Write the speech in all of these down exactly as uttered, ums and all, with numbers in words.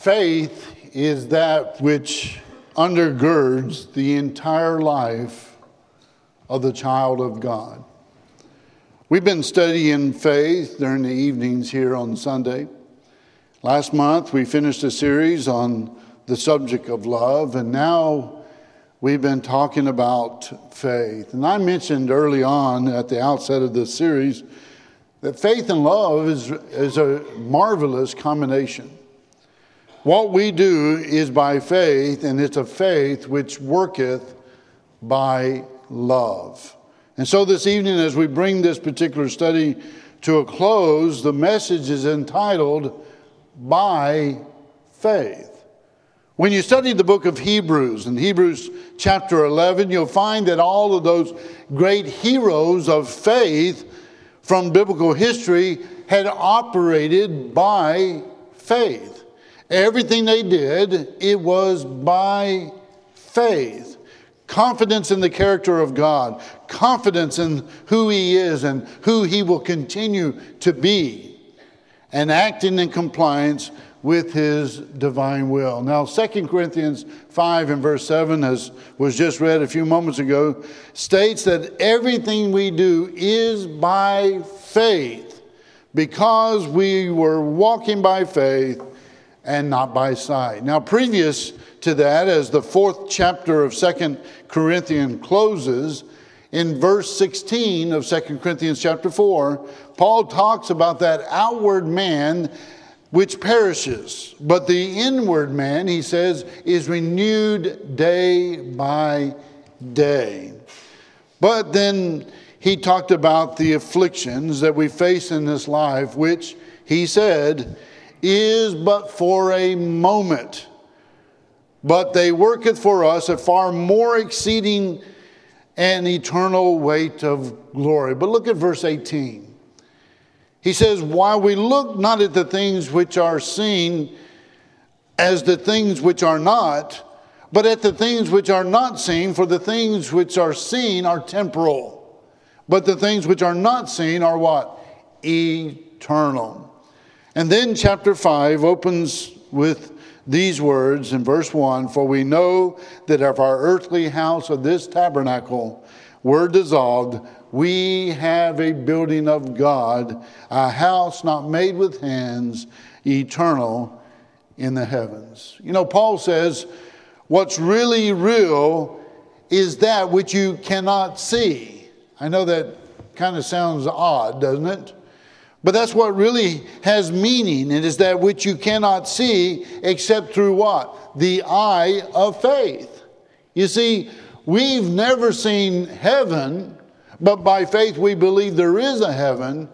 Faith is that which undergirds the entire life of the child of God. We've been studying faith during the evenings here on Sunday. Last month, we finished a series on the subject of love, and now we've been talking about faith. And I mentioned early on at the outset of this series that faith and love is, is a marvelous combination. What we do is by faith, and it's a faith which worketh by love. And so this evening, as we bring this particular study to a close, the message is entitled, By Faith. When you study the book of Hebrews, in Hebrews chapter eleven, you'll find that all of those great heroes of faith from biblical history had operated by faith. Everything they did, it was by faith. Confidence in the character of God. Confidence in who He is and who He will continue to be. And acting in compliance with His divine will. Now, Second Corinthians five and verse seven, as was just read a few moments ago, states that everything we do is by faith. Because we were walking by faith and not by sight. Now, previous to that, as the fourth chapter of Second Corinthians closes, in verse sixteen of Second Corinthians chapter four, Paul talks about that outward man which perishes, but the inward man, he says, is renewed day by day. But then he talked about the afflictions that we face in this life, which he said is but for a moment, but they worketh for us a far more exceeding and eternal weight of glory. But look at verse eighteen. He says, while we look not at the things which are seen as the things which are not, but at the things which are not seen, for the things which are seen are temporal, but the things which are not seen are what? Eternal. And then chapter five opens with these words in verse one, for we know that if our earthly house of this tabernacle were dissolved, we have a building of God, a house not made with hands, eternal in the heavens. You know, Paul says, what's really real is that which you cannot see. I know that kind of sounds odd, doesn't it? But that's what really has meaning. It is that which you cannot see except through what? The eye of faith. You see, we've never seen heaven, but by faith we believe there is a heaven.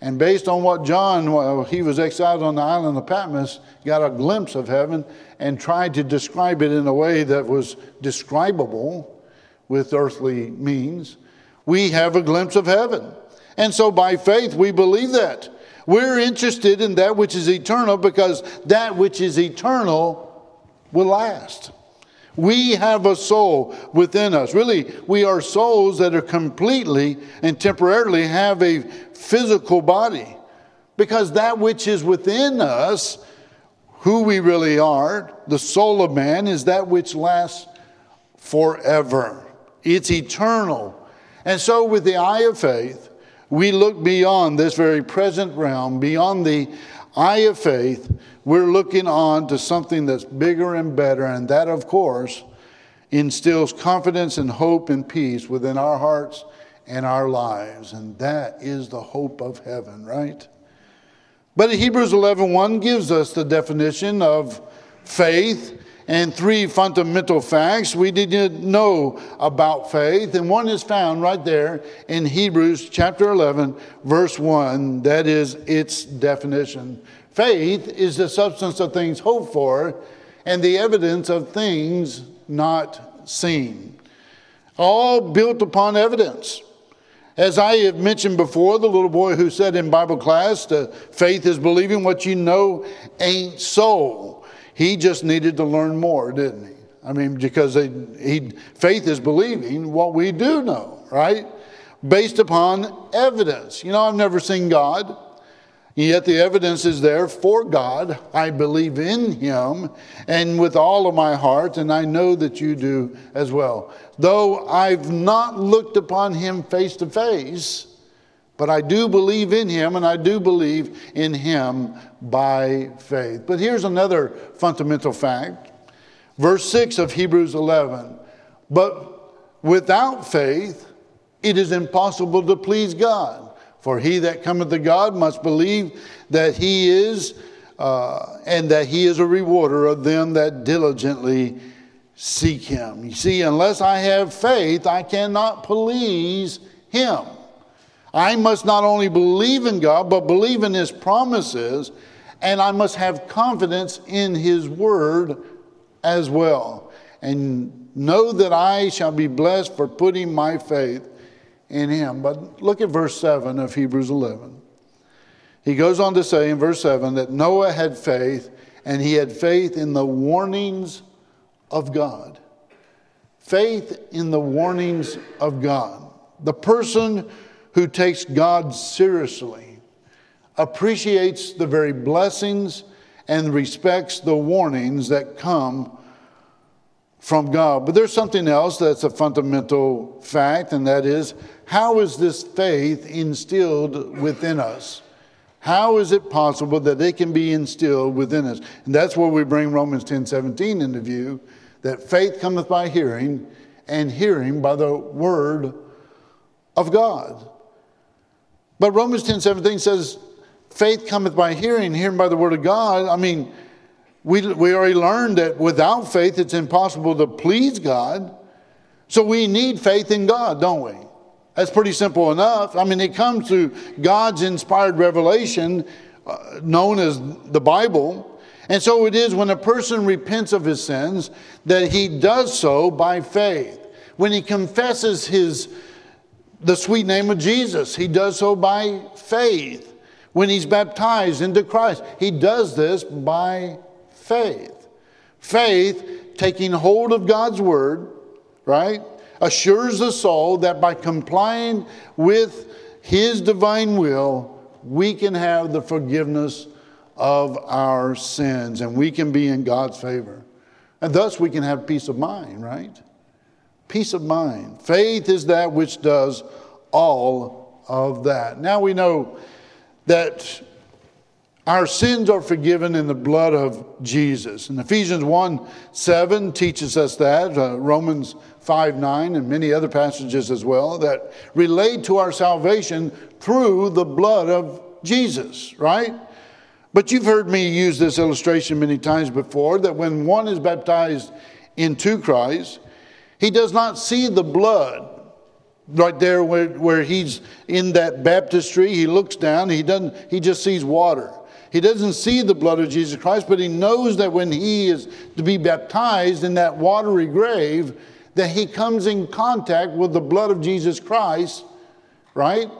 And based on what John, well, he was exiled on the island of Patmos, got a glimpse of heaven and tried to describe it in a way that was describable with earthly means. We have a glimpse of heaven. And so by faith, we believe that. We're interested in that which is eternal because that which is eternal will last. We have a soul within us. Really, we are souls that are completely and temporarily have a physical body because that which is within us, who we really are, the soul of man, is that which lasts forever. It's eternal. And so with the eye of faith, we look beyond this very present realm, beyond the eye of faith. We're looking on to something that's bigger and better. And that, of course, instills confidence and hope and peace within our hearts and our lives. And that is the hope of heaven, right? But Hebrews eleven one gives us the definition of faith and three fundamental facts we didn't know about faith. And one is found right there in Hebrews chapter eleven, verse one. That is its definition. Faith is the substance of things hoped for and the evidence of things not seen. All built upon evidence. As I have mentioned before, the little boy who said in Bible class, that faith is believing what you know ain't so. He just needed to learn more, didn't he? I mean, because they, he, faith is believing what we do know, right? Based upon evidence. You know, I've never seen God. Yet the evidence is there for God. I believe in him and with all of my heart, and I know that you do as well. Though I've not looked upon him face to face, but I do believe in him, and I do believe in him by faith. But here's another fundamental fact. Verse six of Hebrews eleven. But without faith, it is impossible to please God. For he that cometh to God must believe that he is, uh, and that he is a rewarder of them that diligently seek him. You see, unless I have faith, I cannot please him. I must not only believe in God, but believe in his promises, and I must have confidence in his word as well. And know that I shall be blessed for putting my faith in him. But look at verse seven of Hebrews eleven. He goes on to say in verse seven that Noah had faith, and he had faith in the warnings of God. Faith in the warnings of God. The person who takes God seriously appreciates the very blessings and respects the warnings that come from God. But there's something else that's a fundamental fact, and that is, how is this faith instilled within us? How is it possible that it can be instilled within us? And that's where we bring Romans ten seventeen into view, that faith cometh by hearing, and hearing by the word of God. But Romans ten seventeen says, faith cometh by hearing, hearing by the word of God. I mean, we, we already learned that without faith, it's impossible to please God. So we need faith in God, don't we? That's pretty simple enough. I mean, it comes through God's inspired revelation, uh, known as the Bible. And so it is when a person repents of his sins that he does so by faith. When he confesses his the sweet name of Jesus, he does so by faith. When he's baptized into Christ, he does this by faith. Faith, taking hold of God's word, right, assures the soul that by complying with his divine will, we can have the forgiveness of our sins, and we can be in God's favor. And thus we can have peace of mind, right? Peace of mind. Faith is that which does all of that. Now we know that our sins are forgiven in the blood of Jesus. And Ephesians one seven teaches us that, uh, Romans five nine, and many other passages as well, that relate to our salvation through the blood of Jesus, right? But you've heard me use this illustration many times before, that when one is baptized into Christ, he does not see the blood right there where, where he's in that baptistry. He looks down, he doesn't, he just sees water. He doesn't see the blood of Jesus Christ, but he knows that when he is to be baptized in that watery grave, that he comes in contact with the blood of Jesus Christ, right?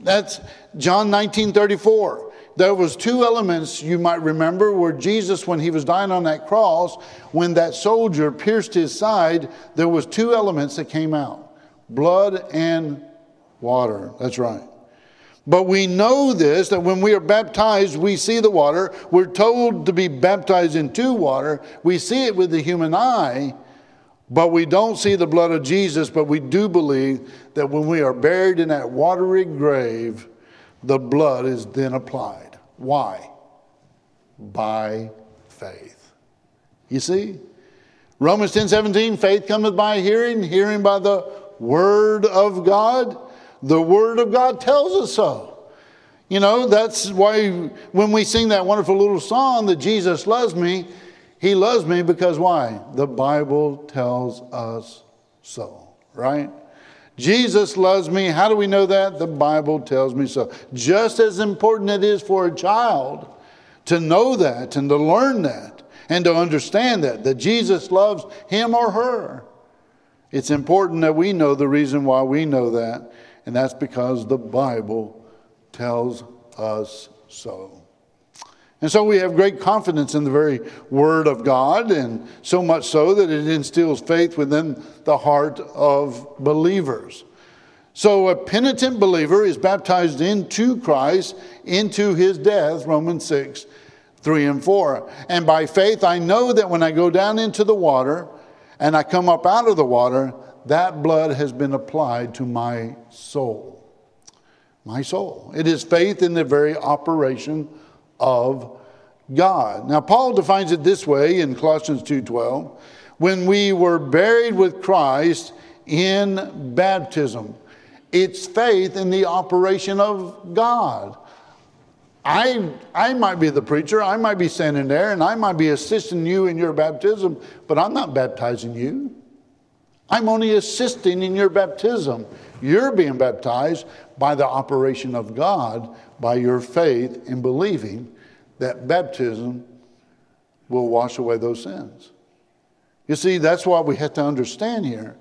That's John nineteen thirty-four. There was two elements, you might remember, where Jesus, when he was dying on that cross, when that soldier pierced his side, there was two elements that came out. Blood and water. That's right. But we know this, that when we are baptized, we see the water. We're told to be baptized into water. We see it with the human eye, but we don't see the blood of Jesus. But we do believe that when we are buried in that watery grave, the blood is then applied. Why? By faith. You see? Romans ten seventeen, faith cometh by hearing, hearing by the Word of God. The Word of God tells us so. You know, that's why when we sing that wonderful little song that Jesus loves me, he loves me because why? The Bible tells us so, right? Jesus loves me. How do we know that? The Bible tells me so. Just as important it is for a child to know that and to learn that and to understand that, that Jesus loves him or her. It's important that we know the reason why we know that, and that's because the Bible tells us so. And so we have great confidence in the very Word of God, and so much so that it instills faith within the heart of believers. So a penitent believer is baptized into Christ, into his death, Romans six, three and four. And by faith, I know that when I go down into the water and I come up out of the water, that blood has been applied to my soul. My soul. It is faith in the very operation of God. Now, Paul defines it this way in Colossians two twelve. When we were buried with Christ in baptism, it's faith in the operation of God. I, I might be the preacher, I might be standing there, and I might be assisting you in your baptism, but I'm not baptizing you. I'm only assisting in your baptism. You're being baptized by the operation of God, by your faith in believing that baptism will wash away those sins. You see, that's what we have to understand here.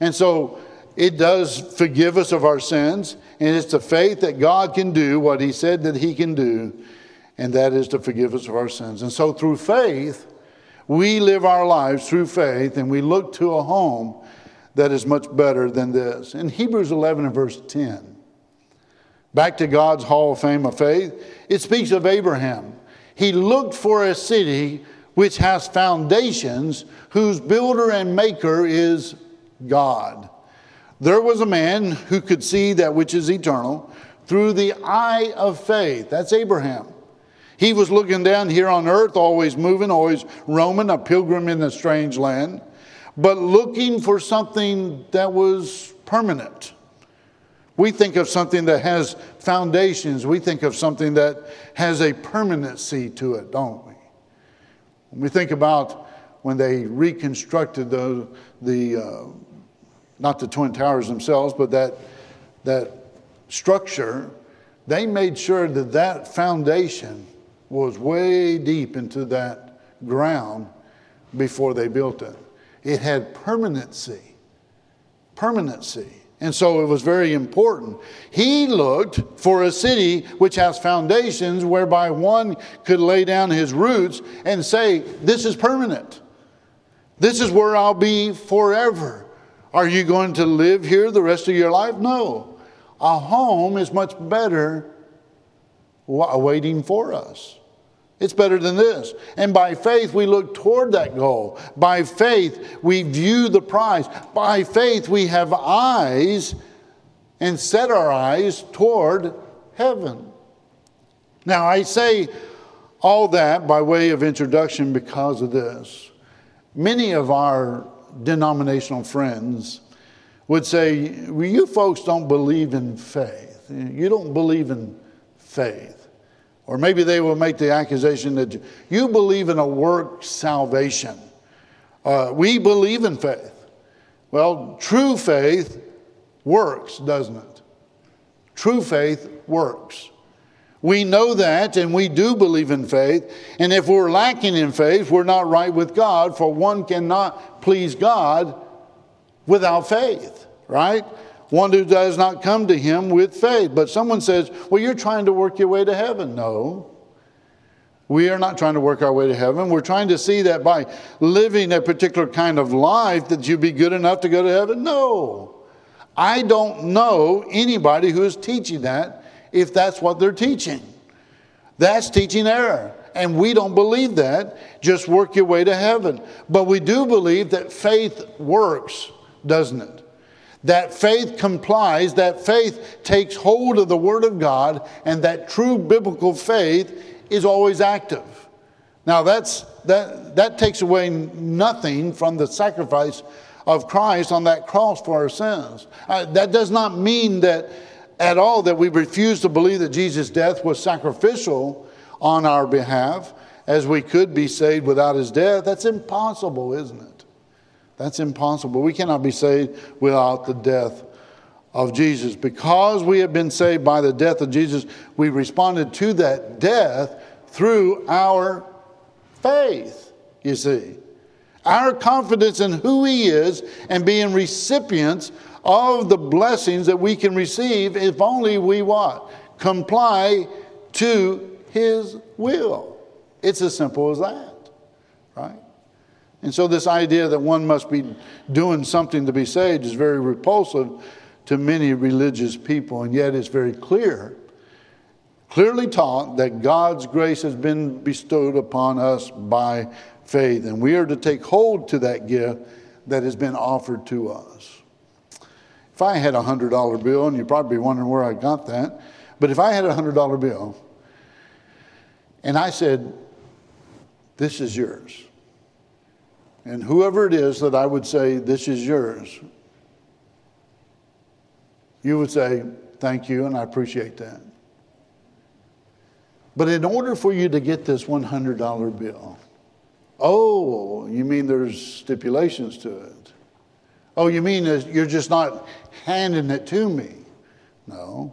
And so it does forgive us of our sins, and it's the faith that God can do what he said that he can do, and that is to forgive us of our sins. And so through faith, we live our lives through faith, and we look to a home that is much better than this. In Hebrews eleven and verse ten, back to God's Hall of Fame of faith, it speaks of Abraham. He looked for a city which has foundations, whose builder and maker is God. There was a man who could see that which is eternal through the eye of faith. That's Abraham. He was looking down here on earth, always moving, always roaming, a pilgrim in a strange land, but looking for something that was permanent. We think of something that has foundations. We think of something that has a permanency to it, don't we? When we think about when they reconstructed the, the uh, not the Twin Towers themselves, but that, that structure, they made sure that that foundation was way deep into that ground before they built it. It had permanency, permanency. And so it was very important. He looked for a city which has foundations whereby one could lay down his roots and say, this is permanent. This is where I'll be forever. Are you going to live here the rest of your life? No. A home is much better waiting for us. It's better than this. And by faith, we look toward that goal. By faith, we view the prize. By faith, we have eyes and set our eyes toward heaven. Now, I say all that by way of introduction because of this. Many of our denominational friends would say, well, you folks don't believe in faith. You don't believe in faith. Or maybe they will make the accusation that you believe in a work salvation. Uh, we believe in faith. Well, true faith works, doesn't it? True faith works. We know that, and we do believe in faith. And if we're lacking in faith, we're not right with God, for one cannot please God without faith, right? One who does not come to him with faith. But someone says, well, you're trying to work your way to heaven. No, we are not trying to work our way to heaven. We're trying to see that by living a particular kind of life that you'd be good enough to go to heaven. No, I don't know anybody who is teaching that. If that's what they're teaching, that's teaching error. And we don't believe that. Just work your way to heaven. But we do believe that faith works, doesn't it? That faith complies, that faith takes hold of the Word of God, and that true biblical faith is always active. Now that's that that takes away nothing from the sacrifice of Christ on that cross for our sins. Uh, that does not mean that at all that we refuse to believe that Jesus' death was sacrificial on our behalf, as we could be saved without his death. That's impossible, isn't it? That's impossible. We cannot be saved without the death of Jesus. Because we have been saved by the death of Jesus, we responded to that death through our faith, you see. Our confidence in who he is and being recipients of the blessings that we can receive if only we what? Comply to his will. It's as simple as that, right? And so this idea that one must be doing something to be saved is very repulsive to many religious people. And yet it's very clear, clearly taught that God's grace has been bestowed upon us by faith. And we are to take hold to that gift that has been offered to us. If I had a one hundred dollar bill, and you're probably wondering where I got that, but if I had a one hundred dollar bill and I said, this is yours, and whoever it is that I would say, this is yours, you would say, thank you, and I appreciate that. But in order for you to get this one hundred dollar bill, oh, you mean there's stipulations to it? Oh, you mean you're just not handing it to me? No.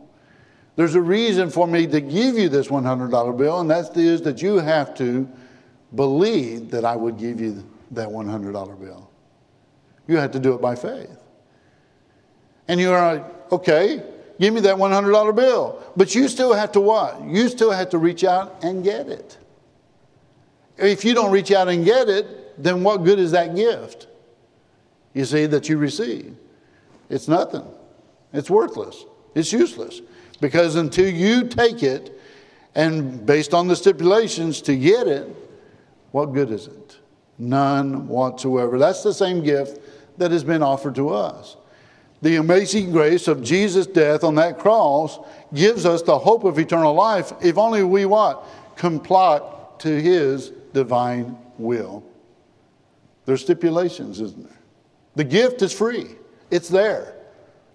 There's a reason for me to give you this one hundred dollar bill, and that is that you have to believe that I would give you that one hundred dollar bill. You have to do it by faith. And you're like, okay, give me that one hundred dollar bill. But you still have to what? You still have to reach out and get it. If you don't reach out and get it, then what good is that gift, you see, that you receive? It's nothing. It's worthless. It's useless. Because until you take it, and based on the stipulations to get it, what good is it? None whatsoever. That's the same gift that has been offered to us. The amazing grace of Jesus' death on that cross gives us the hope of eternal life if only we what? Comply to his divine will. There's stipulations, isn't there? The gift is free. It's there.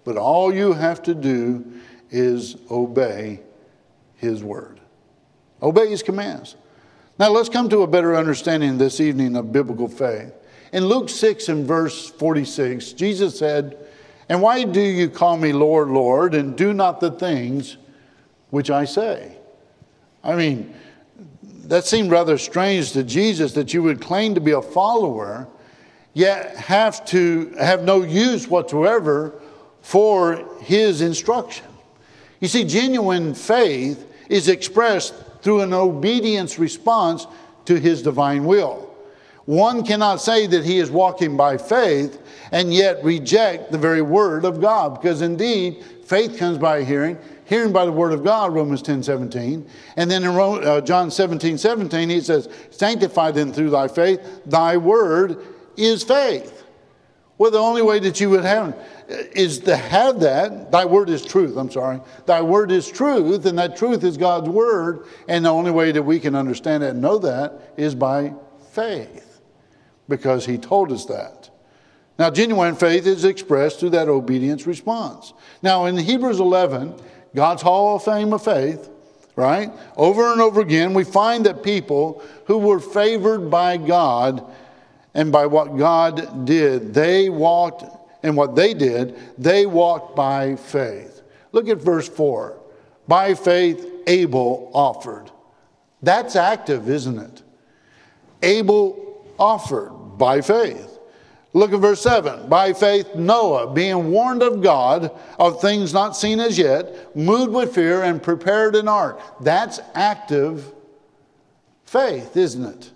But all you have to do is obey his word. Obey his commands. Now let's come to a better understanding this evening of biblical faith. In Luke six and verse forty-six, Jesus said, "And why do you call me Lord, Lord, and do not the things which I say?" I mean, that seemed rather strange to Jesus, that you would claim to be a follower, yet have to have no use whatsoever for his instruction. You see, genuine faith is expressed through an obedience response to his divine will. One cannot say that he is walking by faith and yet reject the very word of God. Because indeed, faith comes by hearing, hearing by the word of God, Romans ten seventeen. And then in John seventeen seventeen, he says, "Sanctify them through thy faith, thy word is faith." Well, the only way that you would have is to have that. Thy word is truth, I'm sorry. Thy word is truth, and that truth is God's word. And the only way that we can understand that and know that is by faith, because he told us that. Now, genuine faith is expressed through that obedience response. Now, in Hebrews eleven, God's Hall of Fame of faith, right? Over and over again, we find that people who were favored by God and by what God did, they walked, and what they did, they walked by faith. Look at verse four. By faith, Abel offered. That's active, isn't it? Abel offered by faith. Look at verse seven. By faith, Noah, being warned of God of things not seen as yet, moved with fear and prepared an ark. That's active faith, isn't it?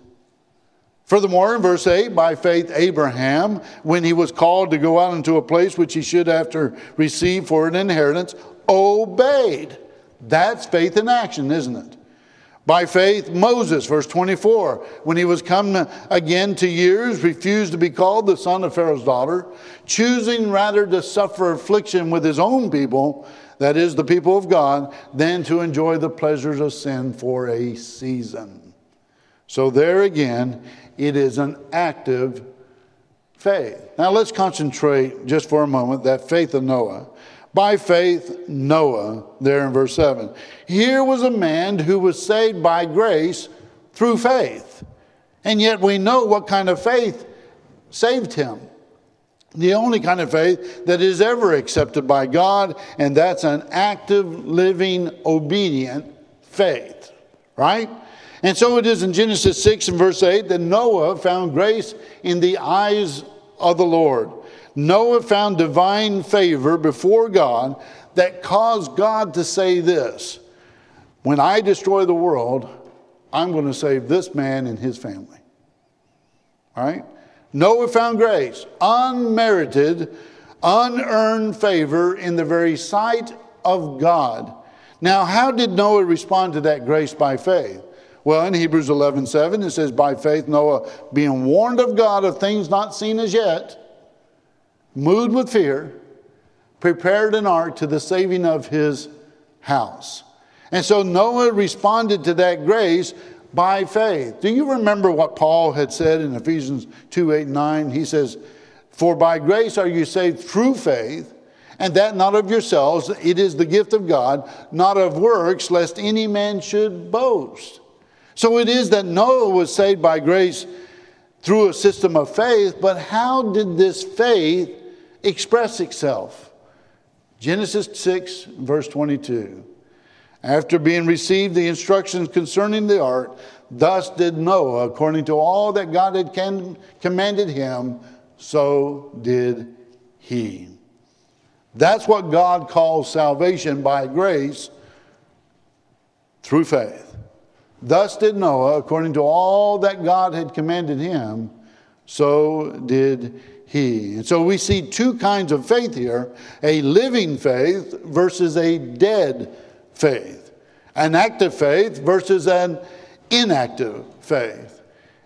Furthermore, in verse eight, by faith, Abraham, when he was called to go out into a place which he should after receive for an inheritance, obeyed. That's faith in action, isn't it? By faith, Moses, verse twenty-four, when he was come again to years, refused to be called the son of Pharaoh's daughter, choosing rather to suffer affliction with his own people, that is the people of God, than to enjoy the pleasures of sin for a season. So there again, it is an active faith. Now let's concentrate just for a moment that faith of Noah. By faith, Noah, there in verse seven. Here was a man who was saved by grace through faith. And yet we know what kind of faith saved him. The only kind of faith that is ever accepted by God, and that's an active, living, obedient faith, right? And so it is in Genesis six and verse eight that Noah found grace in the eyes of the Lord. Noah found divine favor before God that caused God to say this: when I destroy the world, I'm going to save this man and his family. All right? Noah found grace, unmerited, unearned favor in the very sight of God. Now, how did Noah respond to that grace by faith? Well, in Hebrews eleven seven, it says, by faith Noah, being warned of God of things not seen as yet, moved with fear, prepared an ark to the saving of his house. And so Noah responded to that grace by faith. Do you remember what Paul had said in Ephesians two, eight, nine? He says, for by grace are you saved through faith, and that not of yourselves, it is the gift of God, not of works, lest any man should boast. So it is that Noah was saved by grace through a system of faith, but how did this faith express itself? Genesis six, verse twenty-two. After being received the instructions concerning the ark, thus did Noah, according to all that God had commanded him, so did he. That's what God calls salvation by grace through faith. Thus did Noah, according to all that God had commanded him, so did he. And so we see two kinds of faith here, a living faith versus a dead faith, an active faith versus an inactive faith.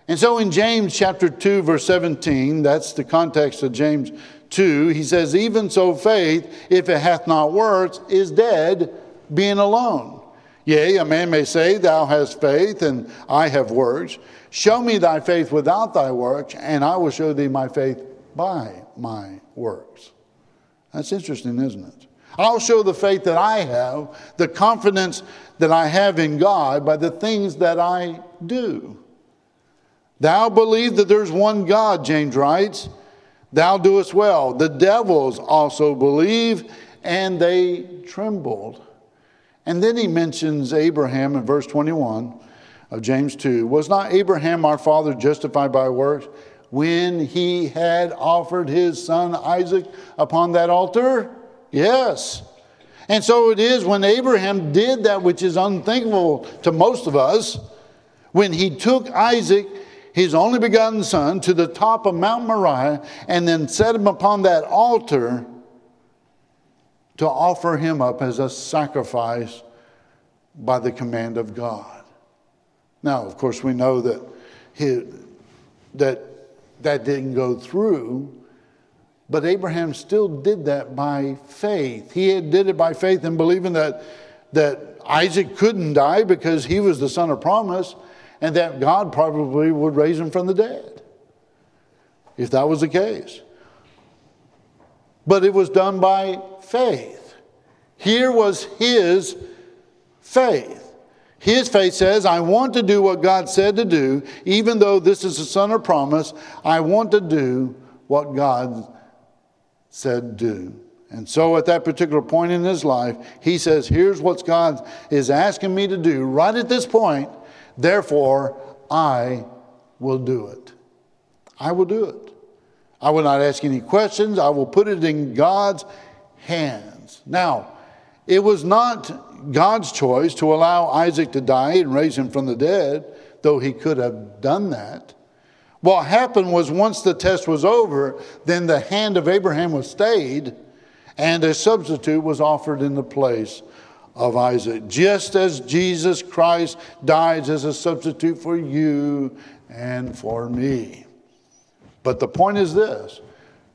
And so in James chapter two, verse seventeen, that's the context of James two, he says, even so faith, if it hath not works, is dead, being alone. Yea, a man may say, thou hast faith, and I have works. Show me thy faith without thy works, and I will show thee my faith by my works. That's interesting, isn't it? I'll show the faith that I have, the confidence that I have in God, by the things that I do. Thou believe that there's one God, James writes. Thou doest well. The devils also believe, and they trembled. And then he mentions Abraham in verse twenty-one of James two. Was not Abraham our father justified by works when he had offered his son Isaac upon that altar? Yes. And so it is when Abraham did that which is unthinkable to most of us, when he took Isaac, his only begotten son, to the top of Mount Moriah and then set him upon that altar to offer him up as a sacrifice by the command of God. Now, of course, we know that he, that that didn't go through, but Abraham still did that by faith. He had did it by faith and believing that, that Isaac couldn't die because he was the son of promise, and that God probably would raise him from the dead, if that was the case. But it was done by faith. Here was his faith. His faith says, I want to do what God said to do, even though this is a son of promise. I want to do what God said do. And so at that particular point in his life, he says, here's what God is asking me to do right at this point. Therefore, I will do it. I will do it. I will not ask any questions. I will put it in God's hands. Now, it was not God's choice to allow Isaac to die and raise him from the dead, though he could have done that. What happened was once the test was over, then the hand of Abraham was stayed, and a substitute was offered in the place of Isaac, just as Jesus Christ dies as a substitute for you and for me. But the point is this,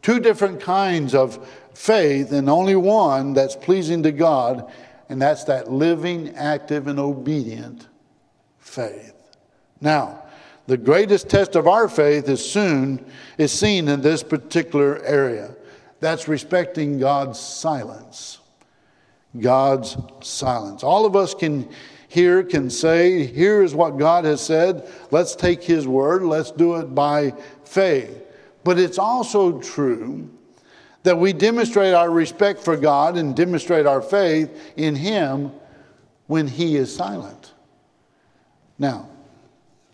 two different kinds of faith and only one that's pleasing to God, and that's that living, active, and obedient faith. Now, the greatest test of our faith is soon is seen in this particular area. That's respecting God's silence. God's silence. All of us can hear, can say, here is what God has said. Let's take his word. Let's do it by faith. But it's also true that we demonstrate our respect for God and demonstrate our faith in him when he is silent. Now,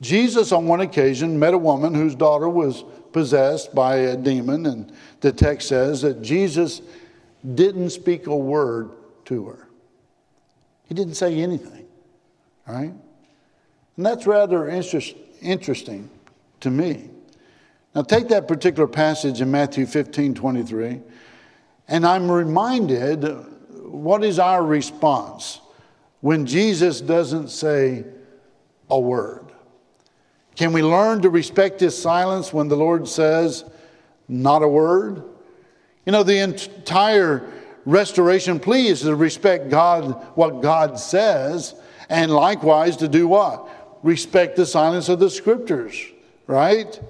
Jesus on one occasion met a woman whose daughter was possessed by a demon, and the text says that Jesus didn't speak a word to her. He didn't say anything, right? And that's rather interest, interesting to me. Now take that particular passage in Matthew fifteen twenty-three. And I'm reminded, what is our response when Jesus doesn't say a word? Can we learn to respect his silence when the Lord says, not a word? You know, the entire restoration plea is to respect God, what God says, and likewise to do what? Respect the silence of the Scriptures, right?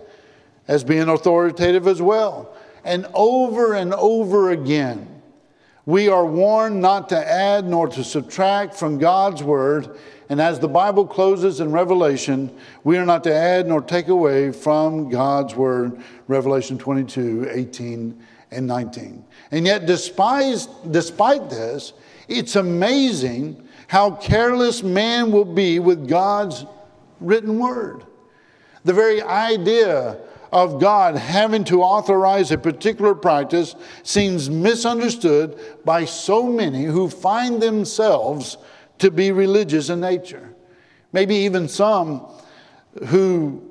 As being authoritative as well. And over and over again, we are warned not to add nor to subtract from God's Word. And as the Bible closes in Revelation, we are not to add nor take away from God's Word, Revelation twenty-two, eighteen, and nineteen. And yet, despite, despite this, it's amazing how careless man will be with God's written Word. The very idea of God having to authorize a particular practice seems misunderstood by so many who find themselves to be religious in nature. Maybe even some who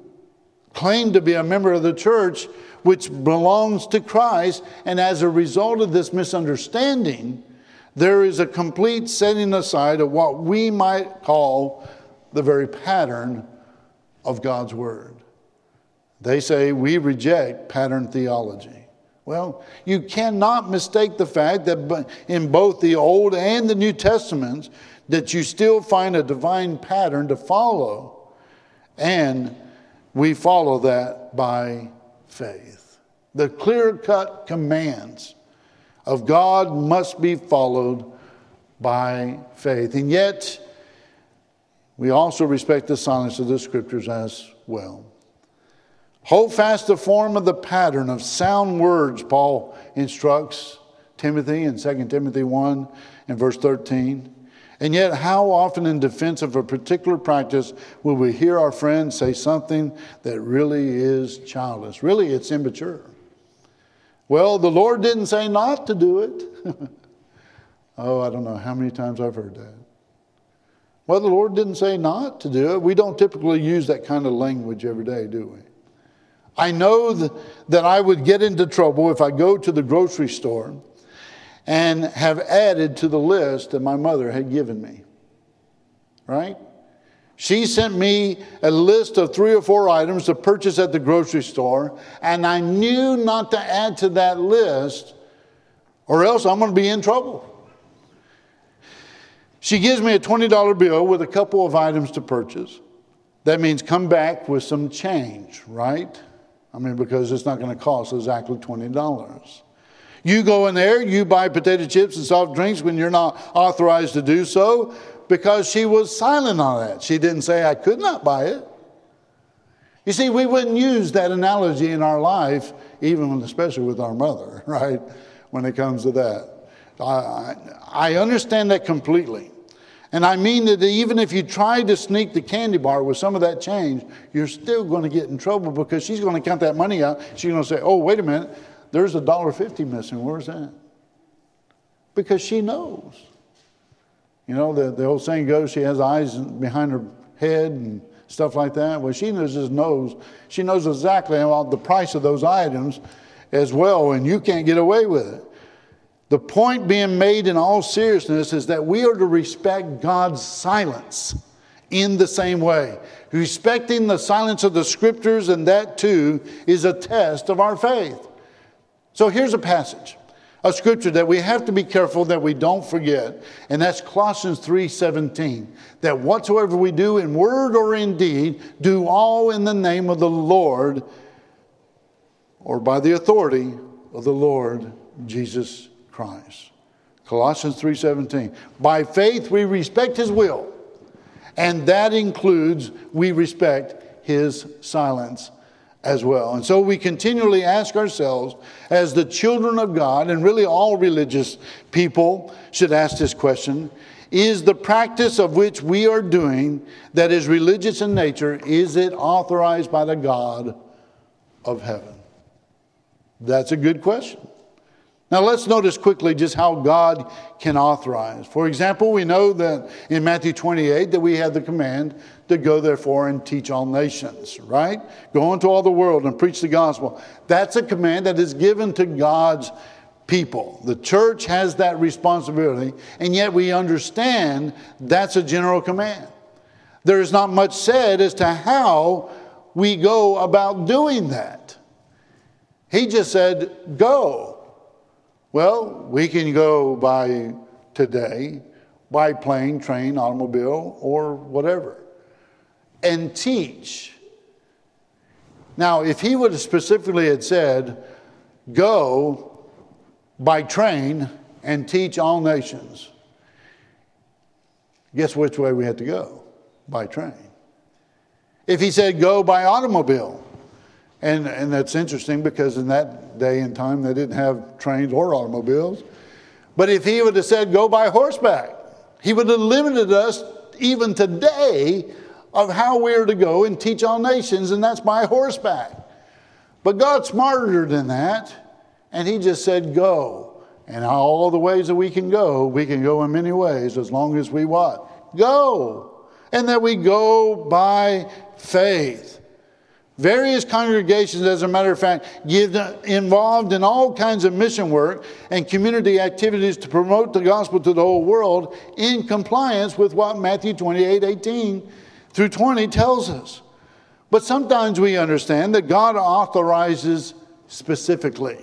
claim to be a member of the church which belongs to Christ, and as a result of this misunderstanding, there is a complete setting aside of what we might call the very pattern of God's Word. They say we reject pattern theology. Well, you cannot mistake the fact that in both the Old and the New Testaments, that you still find a divine pattern to follow, and we follow that by faith. The clear-cut commands of God must be followed by faith. And yet, we also respect the silence of the Scriptures as well. Hold fast the form of the pattern of sound words, Paul instructs Timothy in Second Timothy one and verse thirteen. And yet, how often in defense of a particular practice will we hear our friends say something that really is childish? Really, it's immature. Well, the Lord didn't say not to do it. Oh, I don't know how many times I've heard that. Well, the Lord didn't say not to do it. We don't typically use that kind of language every day, do we? I know th- that I would get into trouble if I go to the grocery store and have added to the list that my mother had given me, right? She sent me a list of three or four items to purchase at the grocery store, and I knew not to add to that list, or else I'm going to be in trouble. She gives me a twenty dollar bill with a couple of items to purchase. That means come back with some change, right? I mean, because it's not going to cost exactly twenty dollars. You go in there, you buy potato chips and soft drinks when you're not authorized to do so, because she was silent on that. She didn't say, I could not buy it. You see, we wouldn't use that analogy in our life, even especially with our mother, right, when it comes to that. I, I understand that completely. And I mean that even if you try to sneak the candy bar with some of that change, you're still going to get in trouble because she's going to count that money out. She's going to say, oh, wait a minute. There's a dollar fifty missing. Where's that? Because she knows. You know, the, the old saying goes, she has eyes behind her head and stuff like that. Well, she knows, just knows. She knows exactly the price of those items as well, and you can't get away with it. The point being made in all seriousness is that we are to respect God's silence in the same way. Respecting the silence of the Scriptures, and that too is a test of our faith. So here's a passage, a scripture that we have to be careful that we don't forget. And that's Colossians three seventeen. That whatsoever we do in word or in deed, do all in the name of the Lord, or by the authority of the Lord Jesus Christ. Colossians three seventeen. By faith we respect his will. And that includes we respect his silence as well. And so we continually ask ourselves, as the children of God, and really all religious people should ask this question, is the practice of which we are doing that is religious in nature, is it authorized by the God of heaven? That's a good question. Now let's notice quickly just how God can authorize. For example, we know that in Matthew twenty-eight that we have the command to go therefore and teach all nations, right? Go into all the world and preach the gospel. That's a command that is given to God's people. The church has that responsibility, and yet we understand that's a general command. There is not much said as to how we go about doing that. He just said, go. Well, we can go by today, by plane, train, automobile, or whatever, and teach. Now, if he would have specifically had said, go by train and teach all nations, guess which way we had to go? By train. If he said, go by automobile, and, and that's interesting because in that day and time they didn't have trains or automobiles, but if he would have said, go by horseback, he would have limited us even today of how we are to go and teach all nations, and that's by horseback. But God's smarter than that, and he just said, go. And all the ways that we can go, we can go in many ways as long as we what? Go. And that we go by faith. Various congregations, as a matter of fact, get involved in all kinds of mission work and community activities to promote the gospel to the whole world in compliance with what Matthew twenty-eight, eighteen through twenty tells us. But sometimes we understand that God authorizes specifically.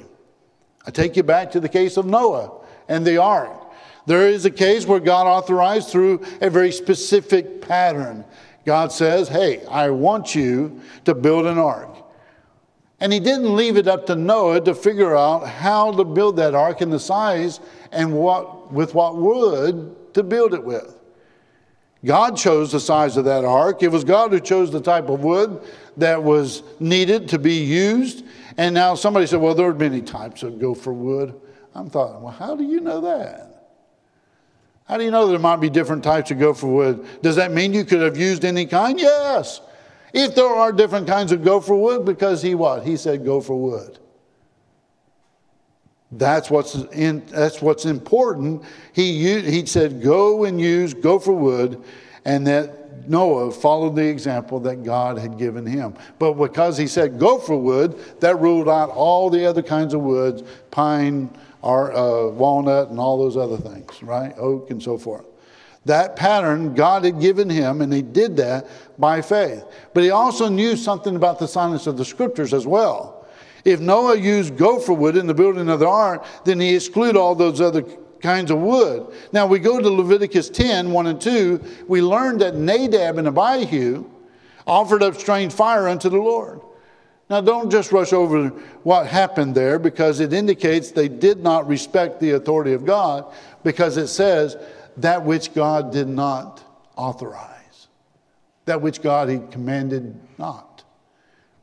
I take you back to the case of Noah and the ark. There is a case where God authorized through a very specific pattern. God says, hey, I want you to build an ark. And he didn't leave it up to Noah to figure out how to build that ark and the size and what with what wood to build it with. God chose the size of that ark. It was God who chose the type of wood that was needed to be used. And now somebody said, well, there are many types that go for wood. I'm thought, well, how do you know that? How do you know there might be different types that go for wood? Does that mean you could have used any kind? Yes. If there are different kinds of go for wood, because he what? He said go for wood. That's what's in, that's what's important. He he said, go and use, go for wood, and that Noah followed the example that God had given him. But because he said, go for wood, that ruled out all the other kinds of woods, pine, or uh, walnut, and all those other things, right? Oak and so forth. That pattern God had given him, and he did that by faith. But he also knew something about the silence of the scriptures as well. If Noah used gopher wood in the building of the ark, then he excluded all those other kinds of wood. Now we go to Leviticus ten, one and two. We learn that Nadab and Abihu offered up strange fire unto the Lord. Now don't just rush over what happened there, because it indicates they did not respect the authority of God, because it says that which God did not authorize, that which God he commanded not.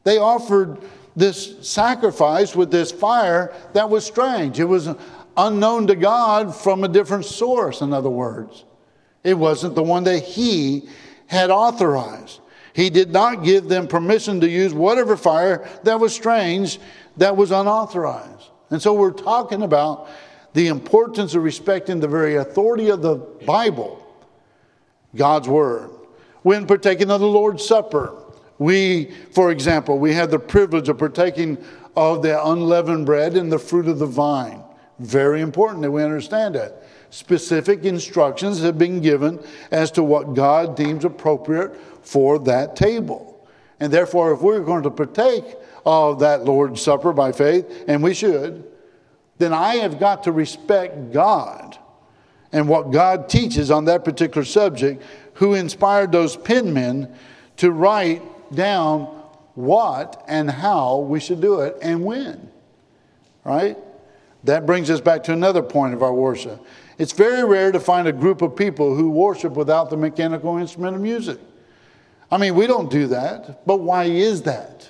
They offered this sacrifice with this fire that was strange. It was unknown to God, from a different source, in other words. It wasn't the one that he had authorized. He did not give them permission to use whatever fire that was strange, that was unauthorized. And so we're talking about the importance of respecting the very authority of the Bible, God's Word. When partaking of the Lord's Supper, we, for example, we have the privilege of partaking of the unleavened bread and the fruit of the vine. Very important that we understand that. Specific instructions have been given as to what God deems appropriate for that table. And therefore, if we're going to partake of that Lord's Supper by faith, and we should, then I have got to respect God and what God teaches on that particular subject, who inspired those penmen to write down what and how we should do it and when, right? That brings us back to another point of our worship. It's very rare to find a group of people who worship without the mechanical instrument of music. I mean, we don't do that, but why is that?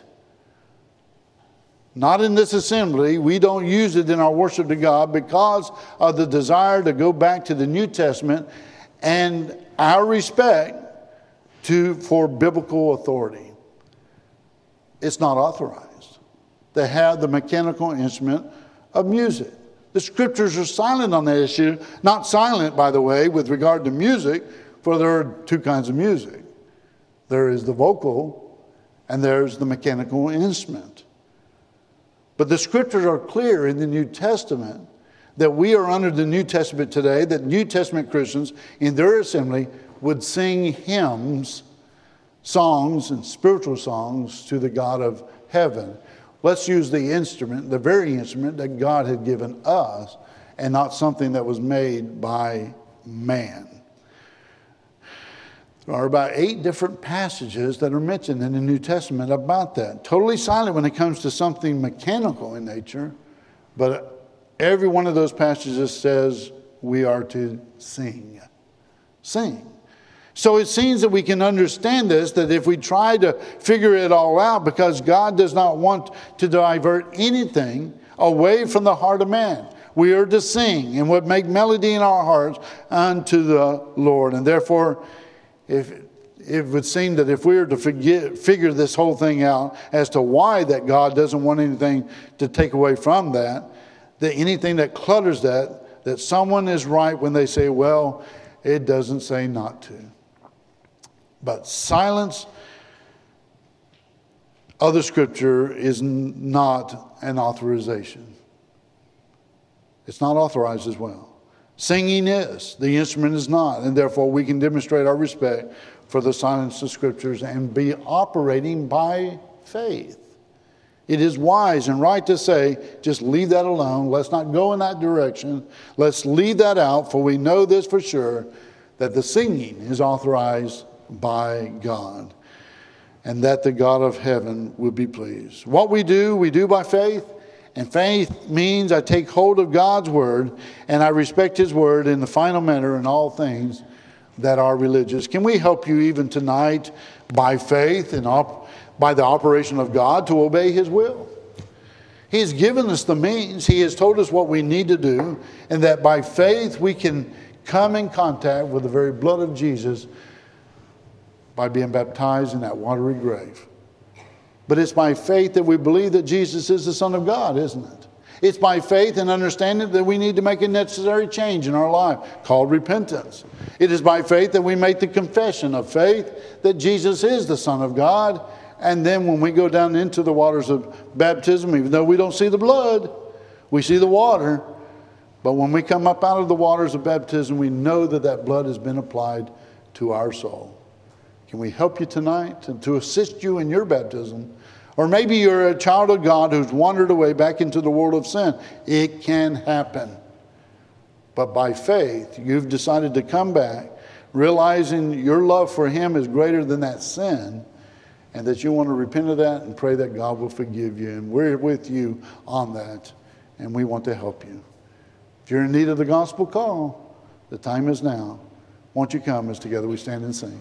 Not in this assembly. We don't use it in our worship to God because of the desire to go back to the New Testament and our respect to for biblical authority. It's not authorized to have the mechanical instrument of music. The scriptures are silent on that issue. Not silent, by the way, with regard to music, for there are two kinds of music. There is the vocal and there's the mechanical instrument. But the scriptures are clear in the New Testament that we are under the New Testament today, that New Testament Christians in their assembly would sing hymns, songs, and spiritual songs to the God of heaven. Let's use the instrument, the very instrument that God had given us, and not something that was made by man. There are about eight different passages that are mentioned in the New Testament about that. Totally silent when it comes to something mechanical in nature, but every one of those passages says we are to sing. Sing. So it seems that we can understand this, that if we try to figure it all out, because God does not want to divert anything away from the heart of man. We are to sing and would make melody in our hearts unto the Lord. And therefore, if it would seem that if we were to forget, figure this whole thing out as to why that God doesn't want anything to take away from that, that anything that clutters that, that someone is right when they say, well, it doesn't say not to. But silence, other scripture, is not an authorization. It's not authorized as well. Singing is, the instrument is not, and therefore we can demonstrate our respect for the silence of scriptures and be operating by faith. It is wise and right to say, just leave that alone. Let's not go in that direction. Let's leave that out, for we know this for sure, that the singing is authorized by God, and that the God of heaven will be pleased. What we do, we do by faith. And faith means I take hold of God's word and I respect his word in the final manner in all things that are religious. Can we help you even tonight by faith and op- by the operation of God to obey his will? He has given us the means. He has told us what we need to do, and that by faith we can come in contact with the very blood of Jesus by being baptized in that watery grave. But it's by faith that we believe that Jesus is the Son of God, isn't it? It's by faith and understanding that we need to make a necessary change in our life called repentance. It is by faith that we make the confession of faith that Jesus is the Son of God. And then when we go down into the waters of baptism, even though we don't see the blood, we see the water. But when we come up out of the waters of baptism, we know that that blood has been applied to our soul. Can we help you tonight and to assist you in your baptism? Or maybe you're a child of God who's wandered away back into the world of sin. It can happen. But by faith, you've decided to come back, realizing your love for him is greater than that sin, and that you want to repent of that and pray that God will forgive you. And we're with you on that, and we want to help you. If you're in need of the gospel, call. The time is now. Won't you come as together we stand and sing.